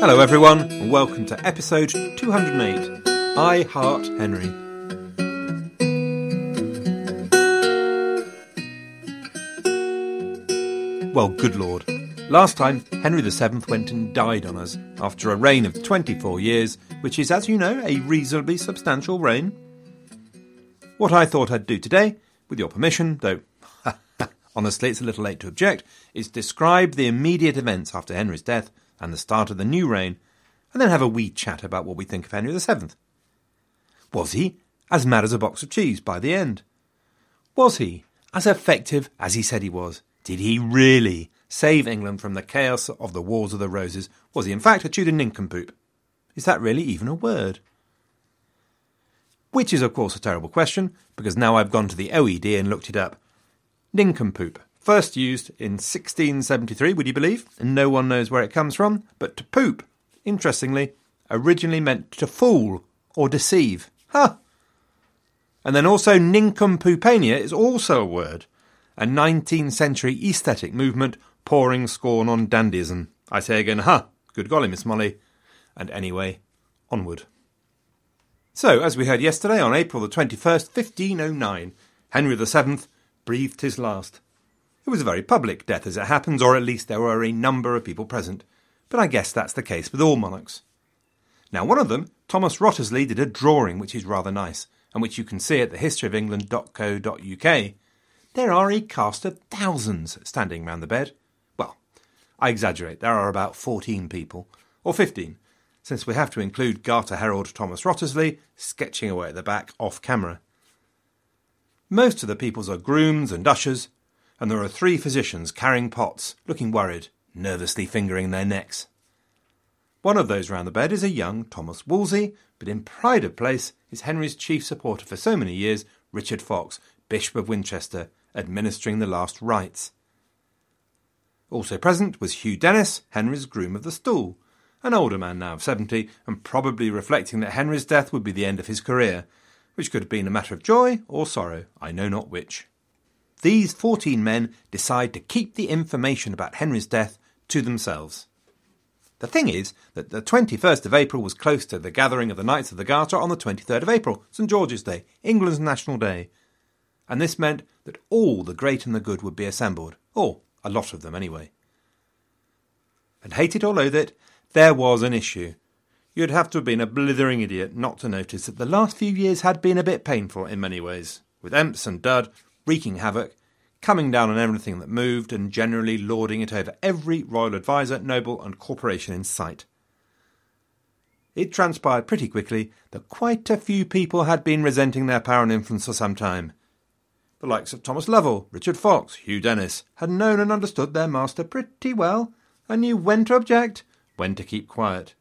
Hello everyone, and welcome to episode 208, I Heart Henry. Well, good lord. Last time, Henry VII went and died on us after a reign of 24 years, which is, as you know, a reasonably substantial reign. What I thought I'd do today, with your permission, though honestly it's a little late to object, is describe the immediate events after Henry's death and the start of the new reign, and then have a wee chat about what we think of Henry VII. Was he as mad as a box of cheese by the end? Was he as effective as he said he was? Did he really save England from the chaos of the Wars of the Roses? Was he in fact a Tudor nincompoop? Is that really even a word? Which is of course a terrible question, because now I've gone to the OED and looked it up. Nincompoop. First used in 1673, would you believe? And no one knows where it comes from. But to poop, interestingly, originally meant to fool or deceive. Ha! Huh. And then also nincompoopania is also a word. A 19th century aesthetic movement pouring scorn on dandyism. I say again, ha! Huh. Good golly, Miss Molly. And anyway, onward. So, as we heard yesterday, on April the 21st, 1509, Henry VII breathed his last. It was a very public death as it happens, or at least there were a number of people present, but I guess that's the case with all monarchs. Now one of them, Thomas Wrottesley, did a drawing which is rather nice, and which you can see at thehistoryofengland.co.uk. There are a cast of thousands standing round the bed. Well, I exaggerate, there are about 14 people, or 15, since we have to include Garter Herald Thomas Wrottesley sketching away at the back off camera. Most of the peoples are grooms and ushers, and there are three physicians carrying pots, looking worried, nervously fingering their necks. One of those round the bed is a young Thomas Wolsey, but in pride of place is Henry's chief supporter for so many years, Richard Fox, Bishop of Winchester, administering the last rites. Also present was Hugh Dennis, Henry's groom of the stool, an older man now of 70, and probably reflecting that Henry's death would be the end of his career, which could have been a matter of joy or sorrow, I know not which. These 14 men decide to keep the information about Henry's death to themselves. The thing is that the 21st of April was close to the gathering of the Knights of the Garter on the 23rd of April, St George's Day, England's National Day. And this meant that all the great and the good would be assembled, or a lot of them anyway. And hate it or loathe it, there was an issue. You'd have to have been a blithering idiot not to notice that the last few years had been a bit painful in many ways, with Emps and Dud wreaking havoc, coming down on everything that moved and generally lording it over every royal adviser, noble and corporation in sight. It transpired pretty quickly that quite a few people had been resenting their power and influence for some time. The likes of Thomas Lovell, Richard Fox, Hugh Dennis had known and understood their master pretty well and knew when to object, when to keep quiet.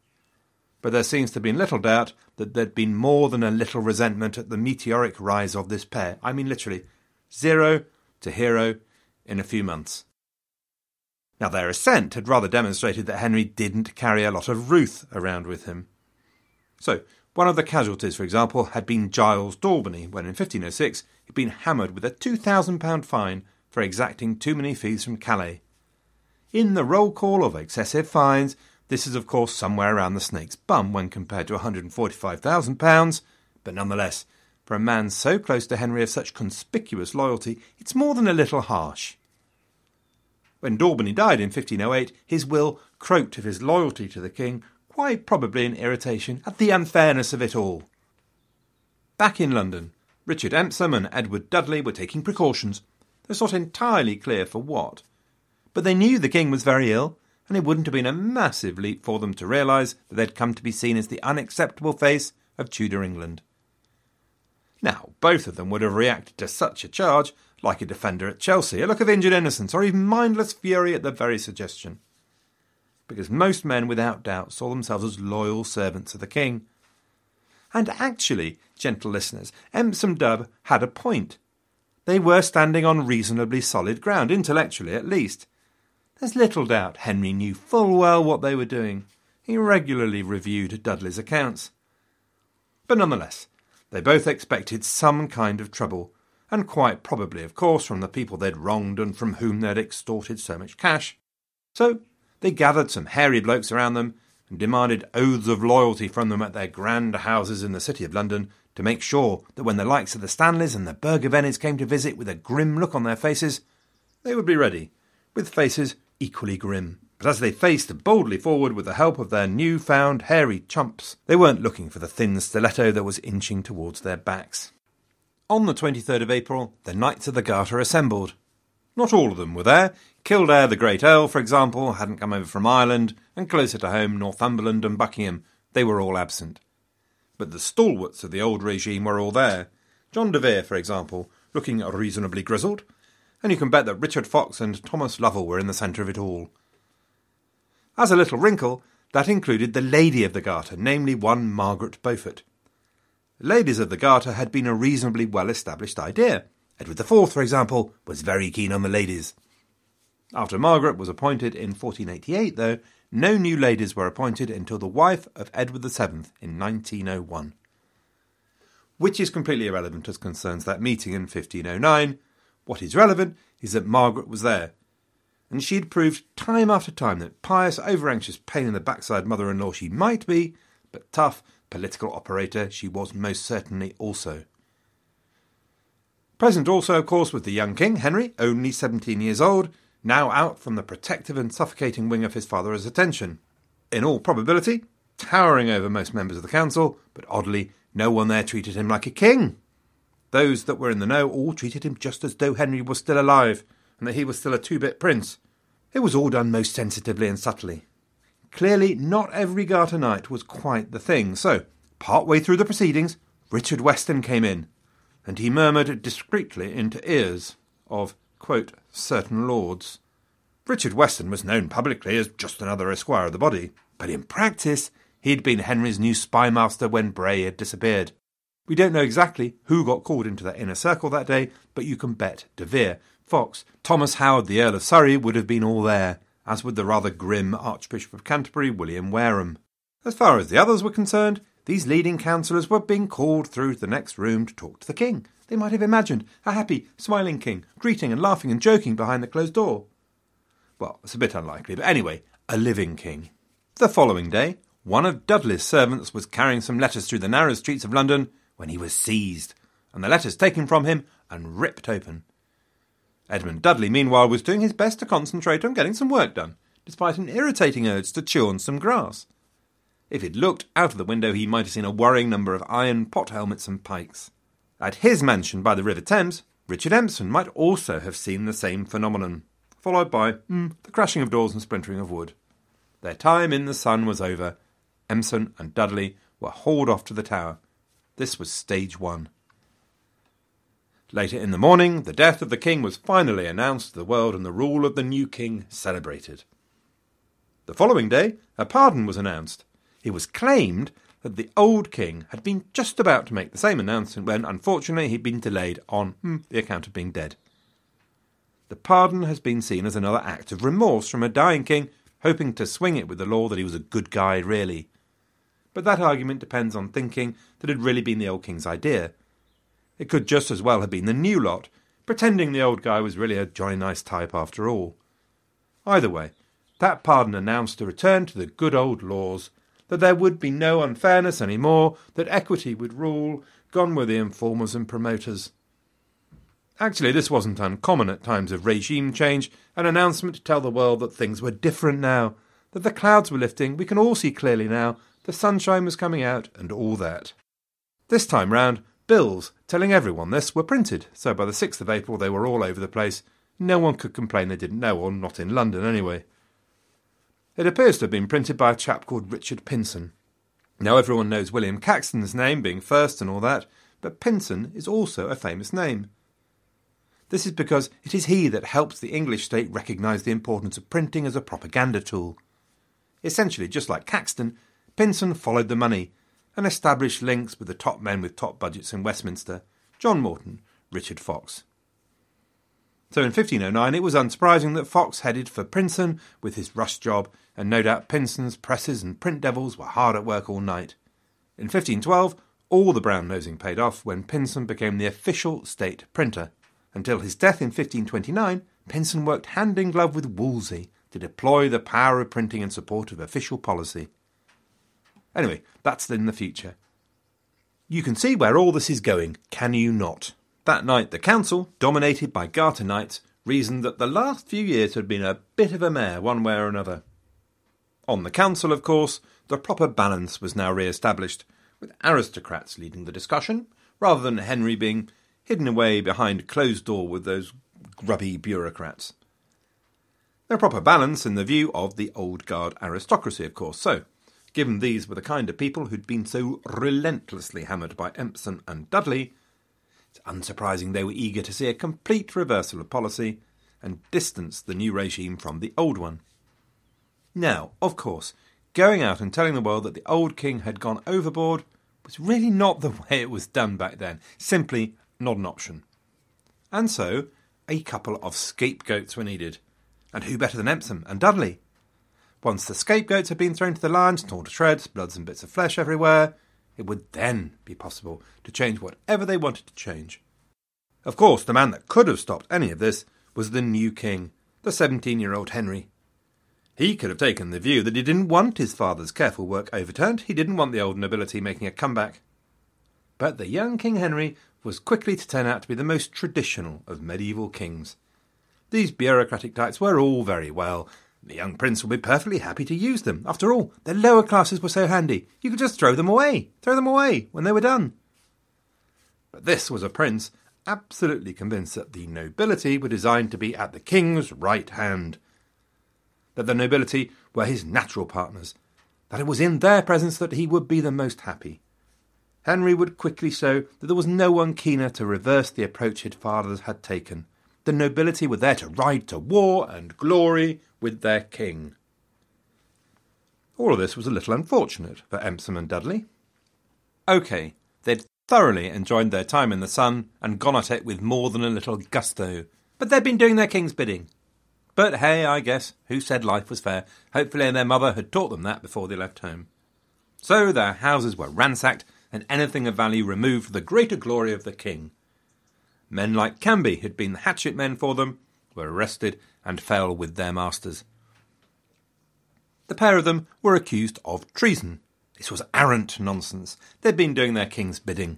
But there seems to have been little doubt that there'd been more than a little resentment at the meteoric rise of this pair. I mean literally, zero to hero in a few months. Now their ascent had rather demonstrated that Henry didn't carry a lot of ruth around with him. So, one of the casualties, for example, had been Giles Daubeney, when in 1506 he'd been hammered with a £2,000 fine for exacting too many fees from Calais. In the roll call of excessive fines, this is of course somewhere around the snake's bum when compared to £145,000, but nonetheless, for a man so close to Henry of such conspicuous loyalty, it's more than a little harsh. When Daubeney died in 1508, his will croaked of his loyalty to the king, quite probably in irritation at the unfairness of it all. Back in London, Richard Empson and Edward Dudley were taking precautions, though it's not entirely clear for what. But they knew the king was very ill, and it wouldn't have been a massive leap for them to realise that they'd come to be seen as the unacceptable face of Tudor England. Now, both of them would have reacted to such a charge, like a defender at Chelsea, a look of injured innocence or even mindless fury at the very suggestion. because most men without doubt saw themselves as loyal servants of the king. And actually, gentle listeners, Empson Dubb had a point. They were standing on reasonably solid ground, intellectually at least. There's little doubt Henry knew full well what they were doing. He regularly reviewed Dudley's accounts. But nonetheless, they both expected some kind of trouble, and quite probably, of course, from the people they'd wronged and from whom they'd extorted so much cash. So they gathered some hairy blokes around them and demanded oaths of loyalty from them at their grand houses in the city of London to make sure that when the likes of the Stanleys and the Burger-Venneys came to visit with a grim look on their faces, they would be ready, with faces equally grim. But as they faced boldly forward with the help of their new-found hairy chumps, they weren't looking for the thin stiletto that was inching towards their backs. On the 23rd of April, the Knights of the Garter assembled. Not all of them were there. Kildare, the great earl, for example, hadn't come over from Ireland, and closer to home, Northumberland and Buckingham, they were all absent. But the stalwarts of the old regime were all there. John De Vere, for example, looking reasonably grizzled, and you can bet that Richard Fox and Thomas Lovell were in the centre of it all. As a little wrinkle, that included the Lady of the Garter, namely one Margaret Beaufort. Ladies of the Garter had been a reasonably well-established idea. Edward IV, for example, was very keen on the ladies. After Margaret was appointed in 1488, though, no new ladies were appointed until the wife of Edward VII in 1901. Which is completely irrelevant as concerns that meeting in 1509. What is relevant is that Margaret was there, and she had proved time after time that pious, over-anxious pain in the backside mother-in-law she might be, but tough, political operator she was most certainly also. Present also, of course, was the young king, Henry, only 17 years old, now out from the protective and suffocating wing of his father's attention. In all probability, towering over most members of the council, but oddly, no one there treated him like a king. Those that were in the know all treated him just as though Henry was still alive, and that he was still a two-bit prince. It was all done most sensitively and subtly. Clearly, not every Garter Knight was quite the thing, so, partway through the proceedings, Richard Weston came in, and he murmured discreetly into ears of, quote, certain lords. Richard Weston was known publicly as just another esquire of the body, but in practice he'd been Henry's new spymaster when Bray had disappeared. We don't know exactly who got called into that inner circle that day, but you can bet De Vere, Fox, Thomas Howard, the Earl of Surrey, would have been all there, as would the rather grim Archbishop of Canterbury, William Wareham. As far as the others were concerned, these leading councillors were being called through to the next room to talk to the king. They might have imagined a happy, smiling king, greeting and laughing and joking behind the closed door. Well, it's a bit unlikely, but anyway, a living king. The following day, one of Dudley's servants was carrying some letters through the narrow streets of London when he was seized, and the letters taken from him and ripped open. Edmund Dudley, meanwhile, was doing his best to concentrate on getting some work done, despite an irritating urge to chew on some grass. If he'd looked out of the window, he might have seen a worrying number of iron pot helmets and pikes. At his mansion by the River Thames, Richard Empson might also have seen the same phenomenon, followed by the crashing of doors and splintering of wood. Their time in the sun was over. Empson and Dudley were hauled off to the Tower. This was stage one. Later in the morning, the death of the king was finally announced to the world and the rule of the new king celebrated. The following day, a pardon was announced. It was claimed that the old king had been just about to make the same announcement when, unfortunately, he'd been delayed on the account of being dead. The pardon has been seen as another act of remorse from a dying king hoping to swing it with the law that he was a good guy, really. But that argument depends on thinking that it had really been the old king's idea. It could just as well have been the new lot, pretending the old guy was really a jolly nice type after all. Either way, that pardon announced a return to the good old laws, that there would be no unfairness any more, that equity would rule, gone were the informers and promoters. Actually, this wasn't uncommon at times of regime change, an announcement to tell the world that things were different now, that the clouds were lifting, we can all see clearly now, the sunshine was coming out, and all that. This time round, bills telling everyone this were printed, so by the 6th of April they were all over the place. No one could complain they didn't know, or not in London anyway. It appears to have been printed by a chap called Richard Pynson. Now everyone knows William Caxton's name, being first and all that, but Pynson is also a famous name. This is because it is he that helps the English state recognise the importance of printing as a propaganda tool. Essentially, just like Caxton, Pynson followed the money and established links with the top men with top budgets in Westminster, John Morton, Richard Fox. So in 1509 it was unsurprising that Fox headed for Princeton with his rush job, and no doubt Pinson's presses and print devils were hard at work all night. In 1512 all the brown-nosing paid off when Pynson became the official state printer. Until his death in 1529, Pynson worked hand-in-glove with Wolsey to deploy the power of printing in support of official policy. Anyway, that's in the future. You can see where all this is going, can you not? That night the council, dominated by Garter Knights, reasoned that the last few years had been a bit of a mare one way or another. On the council, of course, the proper balance was now re-established, with aristocrats leading the discussion, rather than Henry being hidden away behind closed door with those grubby bureaucrats. The proper balance in the view of the old guard aristocracy, of course, so given these were the kind of people who'd been so relentlessly hammered by Empson and Dudley, it's unsurprising they were eager to see a complete reversal of policy and distance the new regime from the old one. Now, of course, going out and telling the world that the old king had gone overboard was really not the way it was done back then, simply not an option. And so, a couple of scapegoats were needed. And who better than Empson and Dudley? Once the scapegoats had been thrown to the lions, torn to shreds, bloods and bits of flesh everywhere, it would then be possible to change whatever they wanted to change. Of course, the man that could have stopped any of this was the new king, the 17-year-old Henry. He could have taken the view that he didn't want his father's careful work overturned, he didn't want the old nobility making a comeback. But the young King Henry was quickly to turn out to be the most traditional of medieval kings. These bureaucratic types were all very well. The young prince will be perfectly happy to use them. After all, their lower classes were so handy. You could just throw them away when they were done. But this was a prince absolutely convinced that the nobility were designed to be at the king's right hand, that the nobility were his natural partners, that it was in their presence that he would be the most happy. Henry would quickly show that there was no one keener to reverse the approach his fathers had taken. The nobility were there to ride to war and glory with their king. All of this was a little unfortunate for Empson and Dudley. OK, they'd thoroughly enjoyed their time in the sun and gone at it with more than a little gusto, but they'd been doing their king's bidding. But hey, I guess, who said life was fair? Hopefully their mother had taught them that before they left home. So their houses were ransacked and anything of value removed for the greater glory of the king. Men like Canby, who'd been the hatchet men for them, were arrested and fell with their masters. The pair of them were accused of treason. This was arrant nonsense. They'd been doing their king's bidding.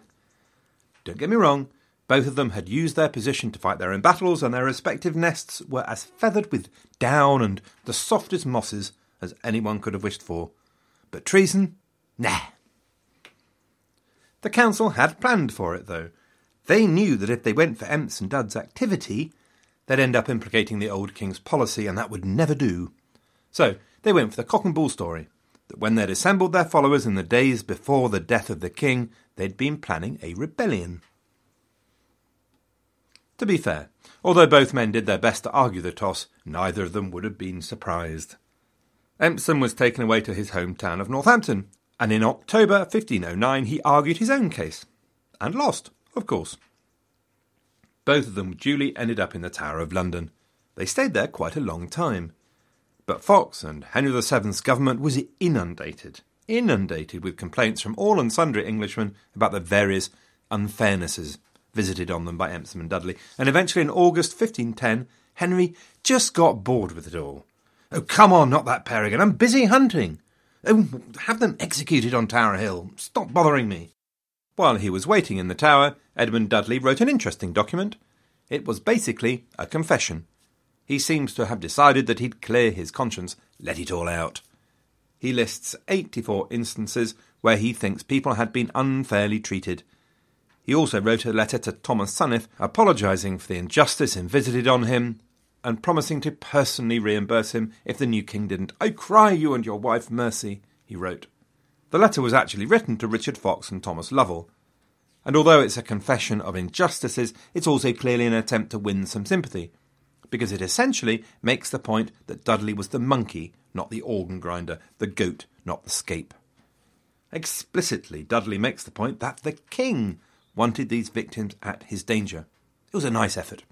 Don't get me wrong, both of them had used their position to fight their own battles, and their respective nests were as feathered with down and the softest mosses as anyone could have wished for. But treason? Nah. The council had planned for it, though. They knew that if they went for Emps and Dud's activity, they'd end up implicating the old king's policy, and that would never do. So they went for the cock and bull story, that when they'd assembled their followers in the days before the death of the king, they'd been planning a rebellion. To be fair, although both men did their best to argue the toss, neither of them would have been surprised. Empson was taken away to his hometown of Northampton, and in October 1509 he argued his own case, and lost, of course. Both of them duly ended up in the Tower of London. They stayed there quite a long time. But Fox and Henry VII's government was inundated with complaints from all and sundry Englishmen about the various unfairnesses visited on them by Empson and Dudley, and eventually in August 1510 Henry just got bored with it all. "Oh, come on, not that pair again. I'm busy hunting. Oh, have them executed on Tower Hill. Stop bothering me." While he was waiting in the Tower, Edmund Dudley wrote an interesting document. It was basically a confession. He seems to have decided that he'd clear his conscience, let it all out. He lists 84 instances where he thinks people had been unfairly treated. He also wrote a letter to Thomas Suniff apologising for the injustice visited on him and promising to personally reimburse him if the new king didn't. "I cry you and your wife mercy," he wrote. The letter was actually written to Richard Fox and Thomas Lovell, and although it's a confession of injustices, it's also clearly an attempt to win some sympathy, because it essentially makes the point that Dudley was the monkey not the organ grinder, the goat, not the scape. Explicitly, Dudley makes the point that the king wanted these victims at his danger. It was a nice effort.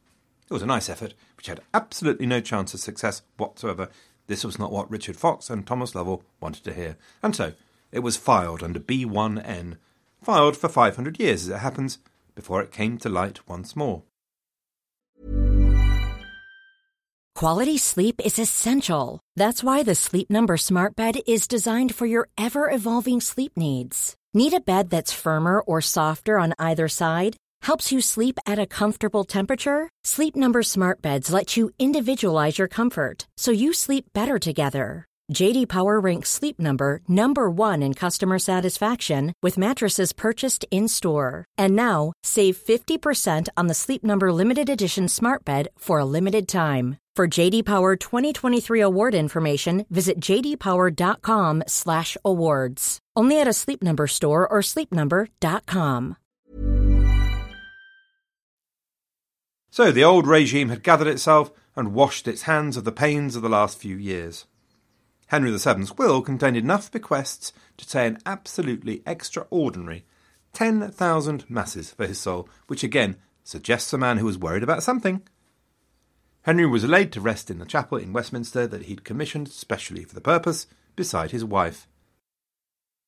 It was a nice effort, which had absolutely no chance of success whatsoever. This was not what Richard Fox and Thomas Lovell wanted to hear. And so it was filed under B1N, filed for 500 years, as it happens, before it came to light once more. Quality sleep is essential. That's why the Sleep Number Smart Bed is designed for your ever-evolving sleep needs. Need a bed that's firmer or softer on either side? Helps you sleep at a comfortable temperature? Sleep Number Smart Beds let you individualize your comfort, so you sleep better together. J.D. Power ranks Sleep Number #1 in customer satisfaction with mattresses purchased in-store. And now, save 50% on the Sleep Number Limited Edition Smart Bed for a limited time. For J.D. Power 2023 award information, visit jdpower.com/awards. Only at a Sleep Number store or sleepnumber.com. So the old regime had gathered itself and washed its hands of the pains of the last few years. Henry VII's will contained enough bequests to pay an absolutely extraordinary 10,000 masses for his soul, which again suggests a man who was worried about something. Henry was laid to rest in the chapel in Westminster that he'd commissioned specially for the purpose, beside his wife.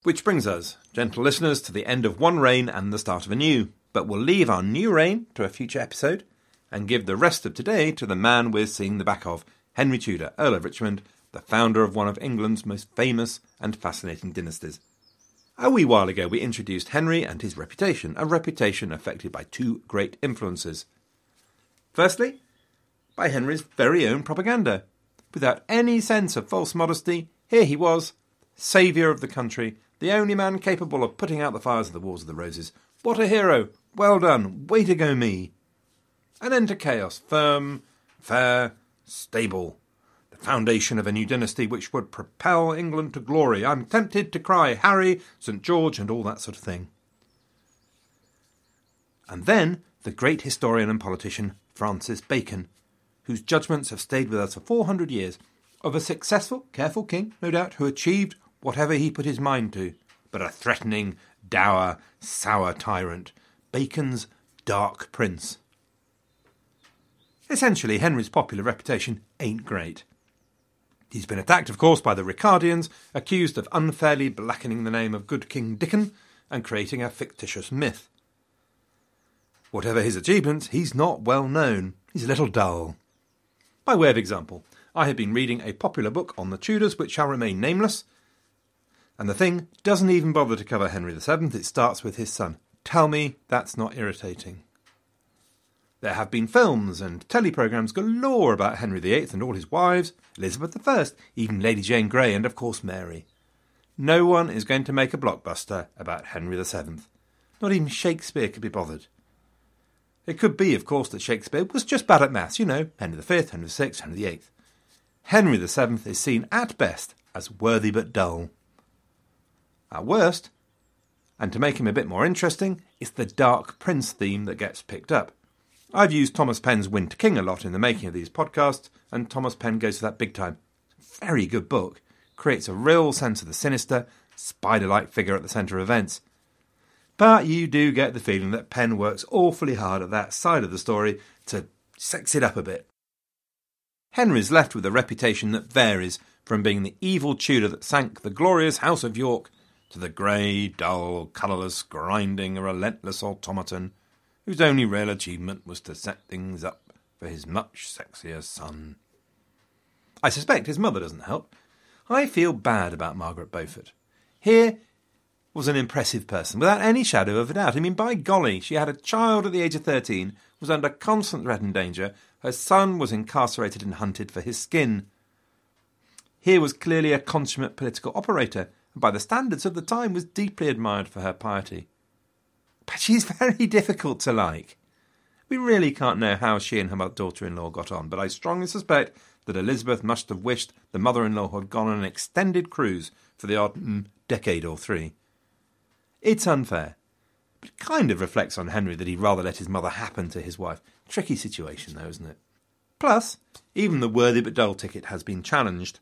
Which brings us, gentle listeners, to the end of one reign and the start of a new, but we'll leave our new reign to a future episode and give the rest of today to the man we're seeing the back of, Henry Tudor, Earl of Richmond, the founder of one of England's most famous and fascinating dynasties. A wee while ago we introduced Henry and his reputation, a reputation affected by two great influences. Firstly, by Henry's very own propaganda. Without any sense of false modesty, here he was, saviour of the country, the only man capable of putting out the fires of the Wars of the Roses. What a hero! Well done! Way to go me! An end to chaos, firm, fair, stable. The foundation of a new dynasty which would propel England to glory. I'm tempted to cry Harry, St George and all that sort of thing. And then the great historian and politician Francis Bacon, whose judgments have stayed with us for 400 years, of a successful, careful king, no doubt, who achieved whatever he put his mind to, but a threatening, dour, sour tyrant, Bacon's Dark Prince. Essentially, Henry's popular reputation ain't great. He's been attacked, of course, by the Ricardians, accused of unfairly blackening the name of good King Dickon and creating a fictitious myth. Whatever his achievements, he's not well known. He's a little dull. By way of example, I have been reading a popular book on the Tudors which shall remain nameless, and the thing doesn't even bother to cover Henry VII. It starts with his son. Tell me that's not irritating. There have been films and teleprograms galore about Henry VIII and all his wives, Elizabeth I, even Lady Jane Grey and, of course, Mary. No one is going to make a blockbuster about Henry VII. Not even Shakespeare could be bothered. It could be, of course, that Shakespeare was just bad at maths, you know, Henry V, Henry VI, Henry VIII. Henry VII is seen at best as worthy but dull. At worst, and to make him a bit more interesting, it's the Dark Prince theme that gets picked up. I've used Thomas Penn's Winter King a lot in the making of these podcasts, and Thomas Penn goes to that big time. Very good book. Creates a real sense of the sinister, spider-like figure at the centre of events. But you do get the feeling that Penn works awfully hard at that side of the story to sex it up a bit. Henry's left with a reputation that varies from being the evil Tudor that sank the glorious House of York to the grey, dull, colourless, grinding, relentless automaton whose only real achievement was to set things up for his much sexier son. I suspect his mother doesn't help. I feel bad about Margaret Beaufort. Here was an impressive person, without any shadow of a doubt. I mean, by golly, she had a child at the age of 13, was under constant threat and danger. Her son was incarcerated and hunted for his skin. Here was clearly a consummate political operator, and by the standards of the time was deeply admired for her piety. But she's very difficult to like. We really can't know how she and her daughter-in-law got on, but I strongly suspect that Elizabeth must have wished the mother-in-law had gone on an extended cruise for the odd decade or three. It's unfair, but it kind of reflects on Henry that he'd rather let his mother happen to his wife. Tricky situation though, isn't it? Plus, even the worthy but dull ticket has been challenged.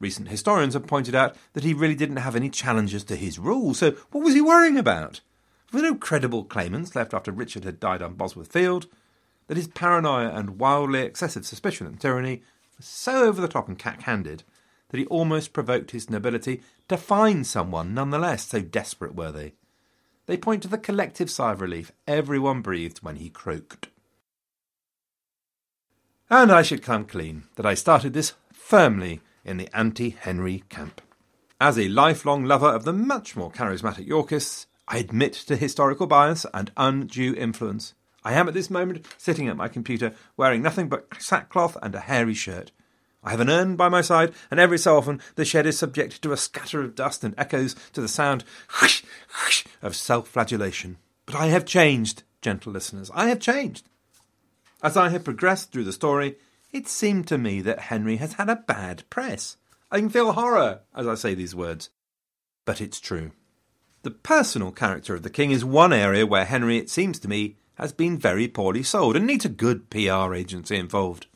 Recent historians have pointed out that he really didn't have any challenges to his rule, so what was he worrying about? There were no credible claimants left after Richard had died on Bosworth Field, that his paranoia and wildly excessive suspicion and tyranny were so over the top and cack-handed that he almost provoked his nobility to find someone nonetheless, so desperate were they. They point to the collective sigh of relief everyone breathed when he croaked. And I should come clean that I started this firmly in the anti-Henry camp. As a lifelong lover of the much more charismatic Yorkists, I admit to historical bias and undue influence. I am at this moment sitting at my computer wearing nothing but sackcloth and a hairy shirt. I have an urn by my side, and every so often the shed is subjected to a scatter of dust and echoes to the sound whoosh, whoosh, of self-flagellation. But I have changed, gentle listeners, I have changed. As I have progressed through the story, it seemed to me that Henry has had a bad press. I can feel horror as I say these words. But it's true. The personal character of the king is one area where Henry, it seems to me, has been very poorly sold and needs a good PR agency involved.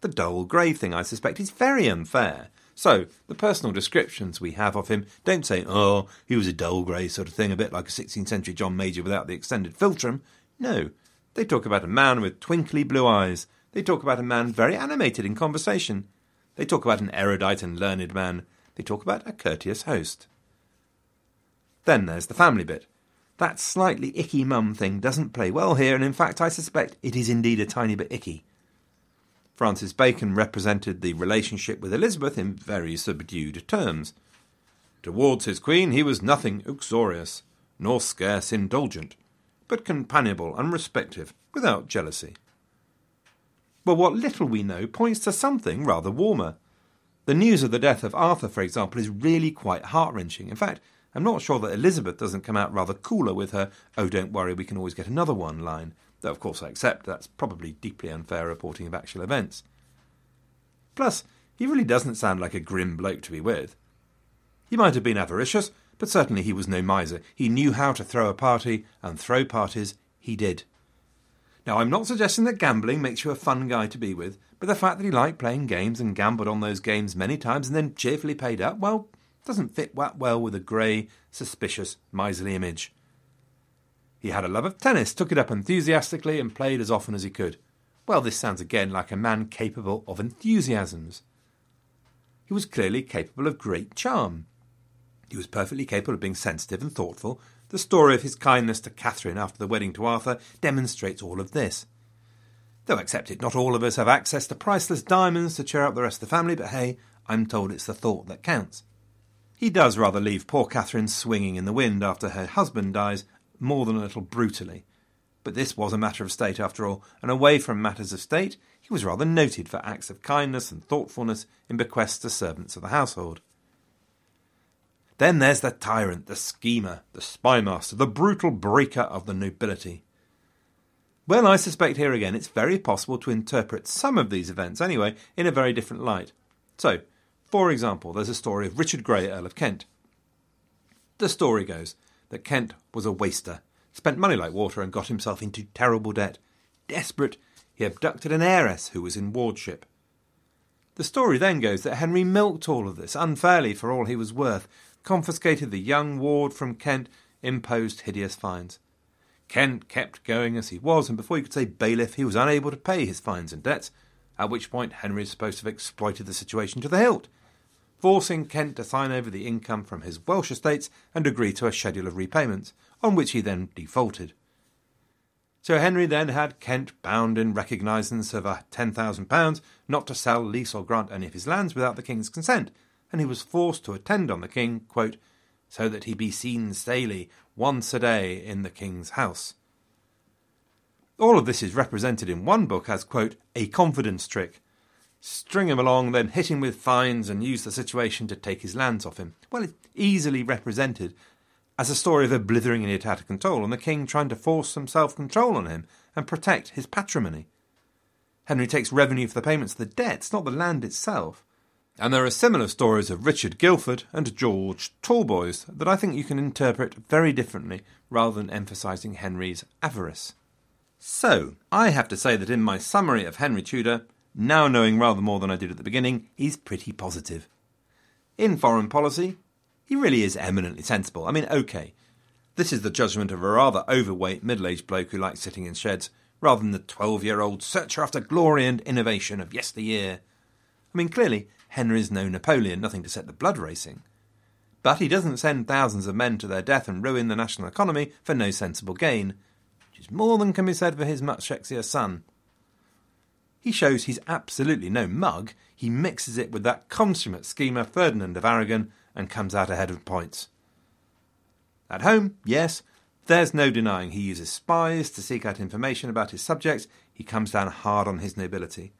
The Dole Grey thing, I suspect, is very unfair. So, the personal descriptions we have of him don't say, oh, he was a Dole Grey sort of thing, a bit like a 16th century John Major without the extended philtrum. No, they talk about a man with twinkly blue eyes. They talk about a man very animated in conversation. They talk about an erudite and learned man. They talk about a courteous host. Then there's the family bit. That slightly icky mum thing doesn't play well here, and in fact I suspect it is indeed a tiny bit icky. Francis Bacon represented the relationship with Elizabeth in very subdued terms. Towards his queen he was nothing uxorious, nor scarce indulgent, but companionable and respective, without jealousy. But what little we know points to something rather warmer. The news of the death of Arthur, for example, is really quite heart-wrenching. In fact, I'm not sure that Elizabeth doesn't come out rather cooler with her, oh, don't worry, we can always get another one line, though of course I accept that's probably deeply unfair reporting of actual events. Plus, he really doesn't sound like a grim bloke to be with. He might have been avaricious, but certainly he was no miser. He knew how to throw a party, and throw parties he did. Now, I'm not suggesting that gambling makes you a fun guy to be with, but the fact that he liked playing games and gambled on those games many times and then cheerfully paid up, well, doesn't fit well with a grey, suspicious, miserly image. He had a love of tennis, took it up enthusiastically and played as often as he could. Well, this sounds again like a man capable of enthusiasms. He was clearly capable of great charm. He was perfectly capable of being sensitive and thoughtful. The story of his kindness to Catherine after the wedding to Arthur demonstrates all of this. Though, accept it, not all of us have access to priceless diamonds to cheer up the rest of the family, but hey, I'm told it's the thought that counts. He does rather leave poor Catherine swinging in the wind after her husband dies, more than a little brutally. But this was a matter of state after all, and away from matters of state, he was rather noted for acts of kindness and thoughtfulness in bequests to servants of the household. Then there's the tyrant, the schemer, the spymaster, the brutal breaker of the nobility. Well, I suspect here again it's very possible to interpret some of these events anyway in a very different light. So, for example, there's a story of Richard Grey, Earl of Kent. The story goes that Kent was a waster, spent money like water and got himself into terrible debt. Desperate, he abducted an heiress who was in wardship. The story then goes that Henry milked all of this, unfairly for all he was worth, confiscated the young ward from Kent, imposed hideous fines. Kent kept going as he was, and before he could say bailiff, he was unable to pay his fines and debts, at which point Henry is supposed to have exploited the situation to the hilt, forcing Kent to sign over the income from his Welsh estates and agree to a schedule of repayments, on which he then defaulted. So Henry then had Kent bound in recognizance of £10,000 not to sell, lease or grant any of his lands without the king's consent, and he was forced to attend on the king, quote, so that he be seen daily, once a day, in the king's house. All of this is represented in one book as, quote, a confidence trick. String him along, then hit him with fines and use the situation to take his lands off him. Well, it's easily represented as a story of a blithering idiot out of control and the king trying to force some self-control on him and protect his patrimony. Henry takes revenue for the payments of the debts, not the land itself. And there are similar stories of Richard Guildford and George Tallboys that I think you can interpret very differently rather than emphasising Henry's avarice. So, I have to say that in my summary of Henry Tudor, now knowing rather more than I did at the beginning, is pretty positive. in foreign policy, he really is eminently sensible. I mean, OK, this is the judgment of a rather overweight middle-aged bloke who likes sitting in sheds, rather than the 12-year-old searcher after glory and innovation of yesteryear. I mean, clearly, Henry's no Napoleon, nothing to set the blood racing. But he doesn't send thousands of men to their death and ruin the national economy for no sensible gain, which is more than can be said for his much sexier son. He shows he's absolutely no mug, he mixes it with that consummate schemer Ferdinand of Aragon and comes out ahead of points. At home, yes, there's no denying he uses spies to seek out information about his subjects, he comes down hard on his nobility.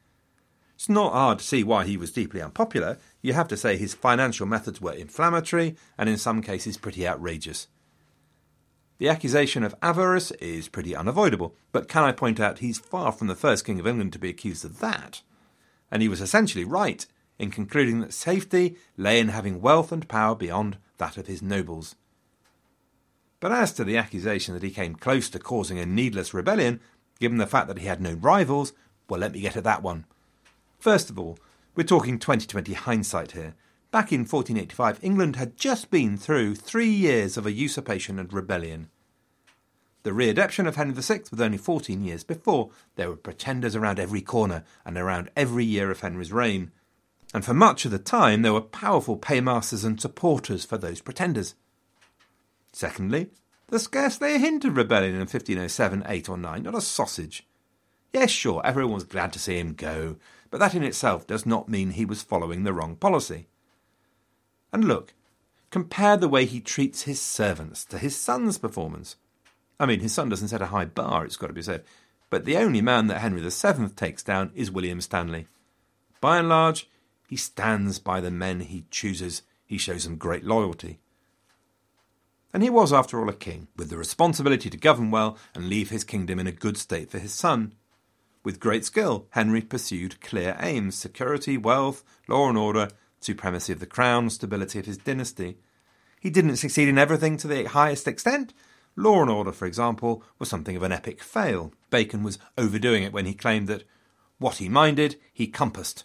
It's not hard to see why he was deeply unpopular. You have to say his financial methods were inflammatory and in some cases pretty outrageous. The accusation of avarice is pretty unavoidable, but can I point out he's far from the first King of England to be accused of that? And he was essentially right in concluding that safety lay in having wealth and power beyond that of his nobles. But as to the accusation that he came close to causing a needless rebellion, given the fact that he had no rivals, well, let me get at that one. First of all, we're talking 2020 hindsight here. Back in 1485, England had just been through 3 years of a usurpation and rebellion. The readoption of Henry VI was only 14 years before. There were pretenders around every corner and around every year of Henry's reign. And for much of the time, there were powerful paymasters and supporters for those pretenders. Secondly, there's scarcely a hint of rebellion in 1507, 8 or 9, not a sausage. Yes, sure, everyone's glad to see him go, but that in itself does not mean he was following the wrong policy. And look, compare the way he treats his servants to his son's performance. I mean, his son doesn't set a high bar, it's got to be said, but the only man that Henry VII takes down is William Stanley. By and large, he stands by the men he chooses, he shows them great loyalty. And he was, after all, a king, with the responsibility to govern well and leave his kingdom in a good state for his son. With great skill, Henry pursued clear aims: security, wealth, law and order, supremacy of the crown, stability of his dynasty. He didn't succeed in everything to the highest extent. Law and order, for example, was something of an epic fail. Bacon was overdoing it when he claimed that what he minded, he compassed.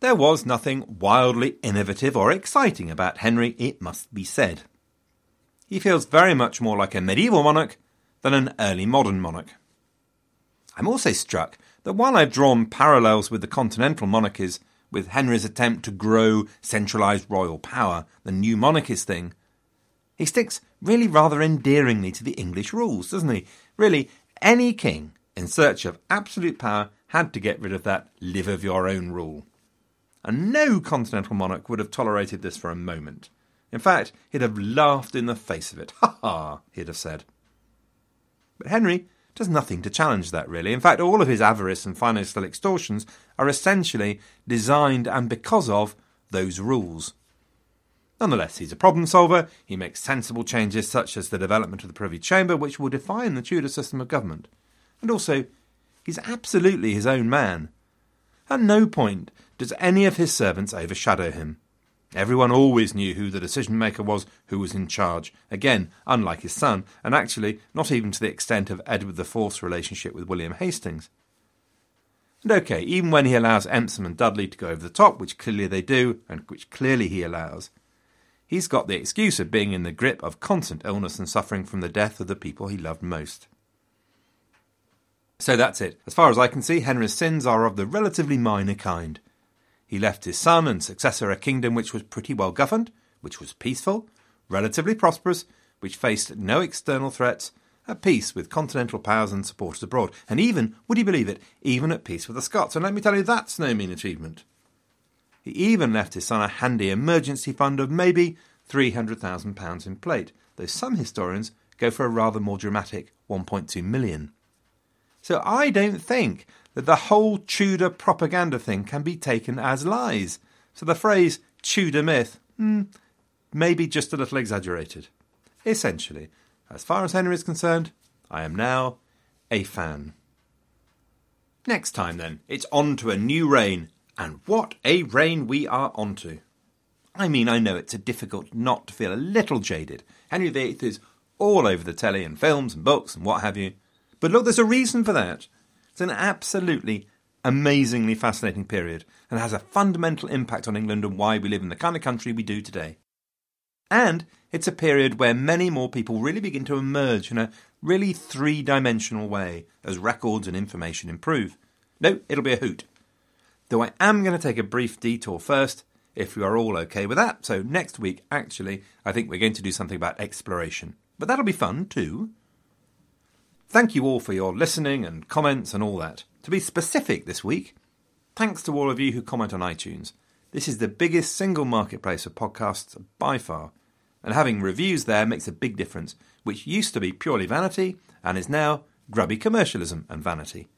There was nothing wildly innovative or exciting about Henry, it must be said. He feels very much more like a medieval monarch than an early modern monarch. I'm also struck that while I've drawn parallels with the continental monarchies, with Henry's attempt to grow centralised royal power, the new monarchist thing, he sticks really rather endearingly to the English rules, doesn't he? Really, any king in search of absolute power had to get rid of that live-of-your-own rule. And no continental monarch would have tolerated this for a moment. In fact, he'd have laughed in the face of it. Ha ha, he'd have said. But Henry does nothing to challenge that, really. In fact, all of his avarice and financial extortions are essentially designed and because of those rules. Nonetheless, he's a problem solver. He makes sensible changes such as the development of the Privy Chamber, which will define the Tudor system of government. And also, he's absolutely his own man. At no point does any of his servants overshadow him. Everyone always knew who the decision-maker was, who was in charge. Again, unlike his son, and actually not even to the extent of Edward IV's relationship with William Hastings. And OK, even when he allows Empson and Dudley to go over the top, which clearly they do, and which clearly he allows, he's got the excuse of being in the grip of constant illness and suffering from the death of the people he loved most. So that's it. As far as I can see, Henry's sins are of the relatively minor kind. He left his son and successor a kingdom which was pretty well governed, which was peaceful, relatively prosperous, which faced no external threats, at peace with continental powers and supporters abroad, and even, would you believe it, even at peace with the Scots. And let me tell you, that's no mean achievement. He even left his son a handy emergency fund of maybe £300,000 in plate, though some historians go for a rather more dramatic £1.2 million. So I don't think that the whole Tudor propaganda thing can be taken as lies. So the phrase Tudor myth, maybe just a little exaggerated. Essentially, as far as Henry is concerned, I am now a fan. Next time then, it's on to a new reign, and what a reign we are on to. I mean, I know it's difficult not to feel a little jaded. Henry VIII is all over the telly and films and books and what have you. But look, there's a reason for that. It's an absolutely amazingly fascinating period and has a fundamental impact on England and why we live in the kind of country we do today. And it's a period where many more people really begin to emerge in a really three-dimensional way as records and information improve. No, it'll be a hoot. Though I am going to take a brief detour first, if you are all okay with that. So next week, actually, I think we're going to do something about exploration. But that'll be fun too. Thank you all for your listening and comments and all that. To be specific this week, thanks to all of you who comment on iTunes. This is the biggest single marketplace of podcasts by far. And having reviews there makes a big difference, which used to be purely vanity and is now grubby commercialism and vanity.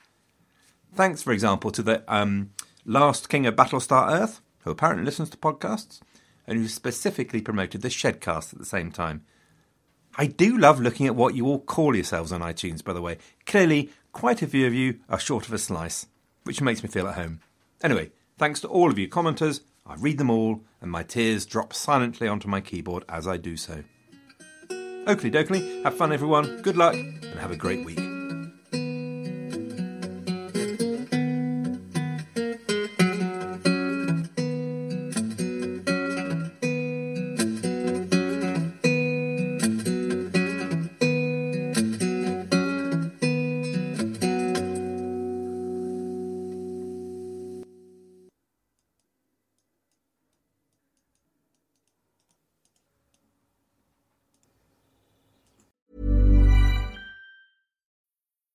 Thanks, for example, to the last king of Battlestar Earth, who apparently listens to podcasts, and who specifically promoted the Shedcast at the same time. I do love looking at what you all call yourselves on iTunes, by the way. Clearly, quite a few of you are short of a slice, which makes me feel at home. Anyway, thanks to all of you commenters. I read them all, and my tears drop silently onto my keyboard as I do so. Oakley dokley, have fun everyone, good luck, and have a great week.